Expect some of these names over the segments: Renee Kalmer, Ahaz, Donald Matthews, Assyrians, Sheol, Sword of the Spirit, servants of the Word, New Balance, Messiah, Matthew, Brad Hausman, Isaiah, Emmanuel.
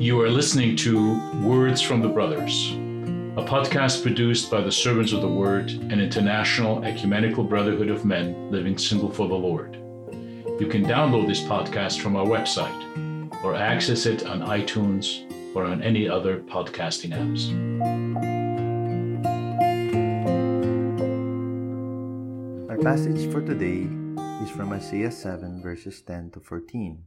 You are listening to Words from the Brothers, a podcast produced by the Servants of the Word, an international ecumenical brotherhood of men living single for the Lord. You can download this podcast from our website or access it on iTunes or on any other podcasting apps. Our passage for today is from Isaiah 7, verses 10 to 14.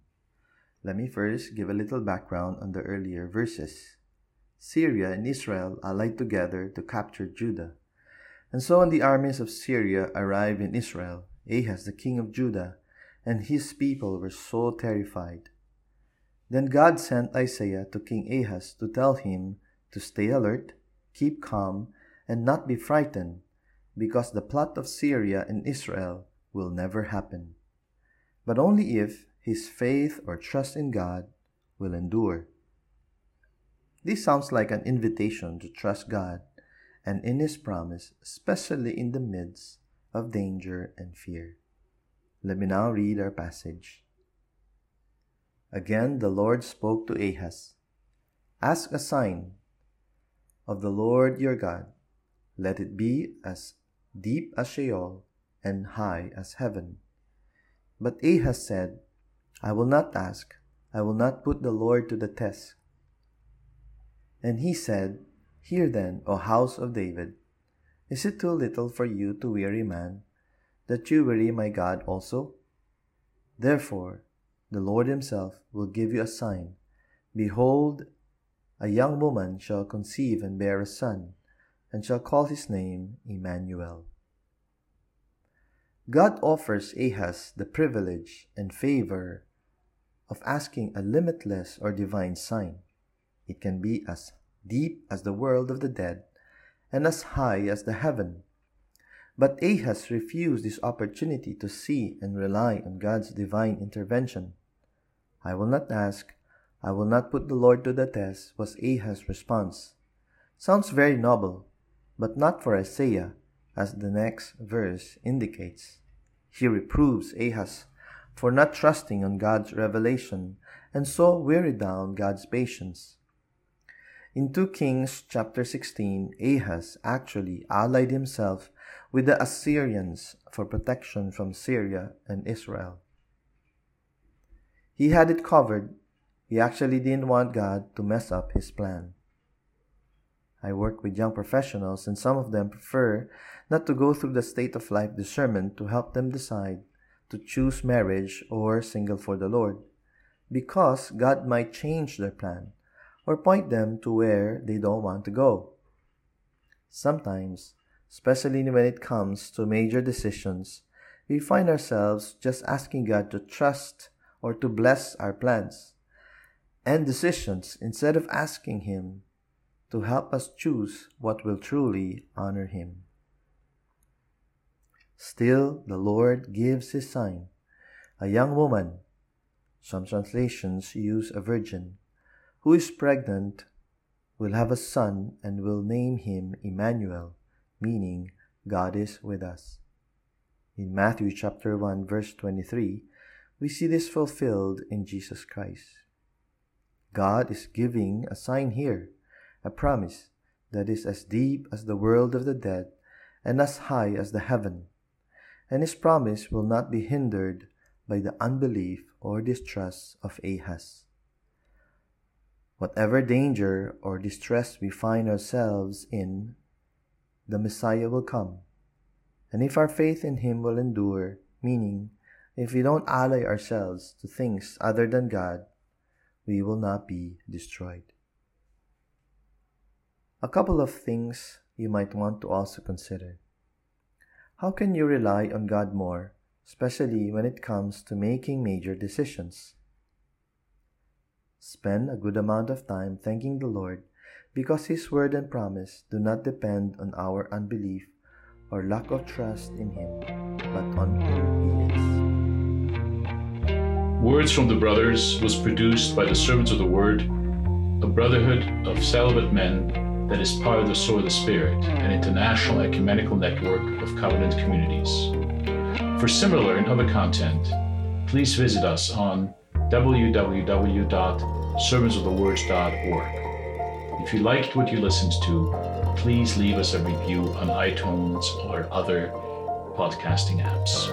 Let me first give a little background on the earlier verses. Syria and Israel allied together to capture Judah. And so when the armies of Syria arrived in Israel, Ahaz, the king of Judah, and his people were so terrified. Then God sent Isaiah to King Ahaz to tell him to stay alert, keep calm, and not be frightened, because the plot of Syria and Israel will never happen, but only if his faith or trust in God will endure. This sounds like an invitation to trust God and in His promise, especially in the midst of danger and fear. Let me now read our passage. Again, the Lord spoke to Ahaz, "Ask a sign of the Lord your God. Let it be as deep as Sheol and high as heaven." But Ahaz said, "I will not ask, I will not put the Lord to the test." And he said, "Hear then, O house of David, is it too little for you to weary man, that you weary my God also? Therefore, the Lord himself will give you a sign. Behold, a young woman shall conceive and bear a son, and shall call his name Emmanuel." God offers Ahaz the privilege and favor of asking a limitless or divine sign. It can be as deep as the world of the dead and as high as the heaven. But Ahaz refused this opportunity to see and rely on God's divine intervention. "I will not ask, I will not put the Lord to the test," was Ahaz's response. Sounds very noble, but not for Isaiah, as the next verse indicates. He reproves Ahaz for not trusting on God's revelation and so wearied down God's patience. In 2 Kings chapter 16, Ahaz actually allied himself with the Assyrians for protection from Syria and Israel. He had it covered. He actually didn't want God to mess up his plan. I work with young professionals, and some of them prefer not to go through the state of life discernment to help them decide to choose marriage or single for the Lord, because God might change their plan or point them to where they don't want to go. Sometimes, especially when it comes to major decisions, we find ourselves just asking God to trust or to bless our plans and decisions instead of asking Him to help us choose what will truly honor Him. Still, the Lord gives His sign, a young woman, some translations use a virgin, who is pregnant, will have a son and will name him Emmanuel, meaning God is with us. In Matthew chapter 1, verse 23, we see this fulfilled in Jesus Christ. God is giving a sign here, a promise that is as deep as the world of the dead and as high as the heaven, and his promise will not be hindered by the unbelief or distrust of Ahaz. Whatever danger or distress we find ourselves in, the Messiah will come, and if our faith in him will endure, meaning if we don't ally ourselves to things other than God, we will not be destroyed. A couple of things you might want to also consider. How can you rely on God more, especially when it comes to making major decisions? Spend a good amount of time thanking the Lord because His word and promise do not depend on our unbelief or lack of trust in Him, but on who He is. Words from the Brothers was produced by the Servants of the Word, a brotherhood of celibate men that is part of the Sword of the Spirit, an international ecumenical network of covenant communities. For similar and other content, please visit us on www.servantsoftheword.org. If you liked what you listened to, please leave us a review on iTunes or other podcasting apps.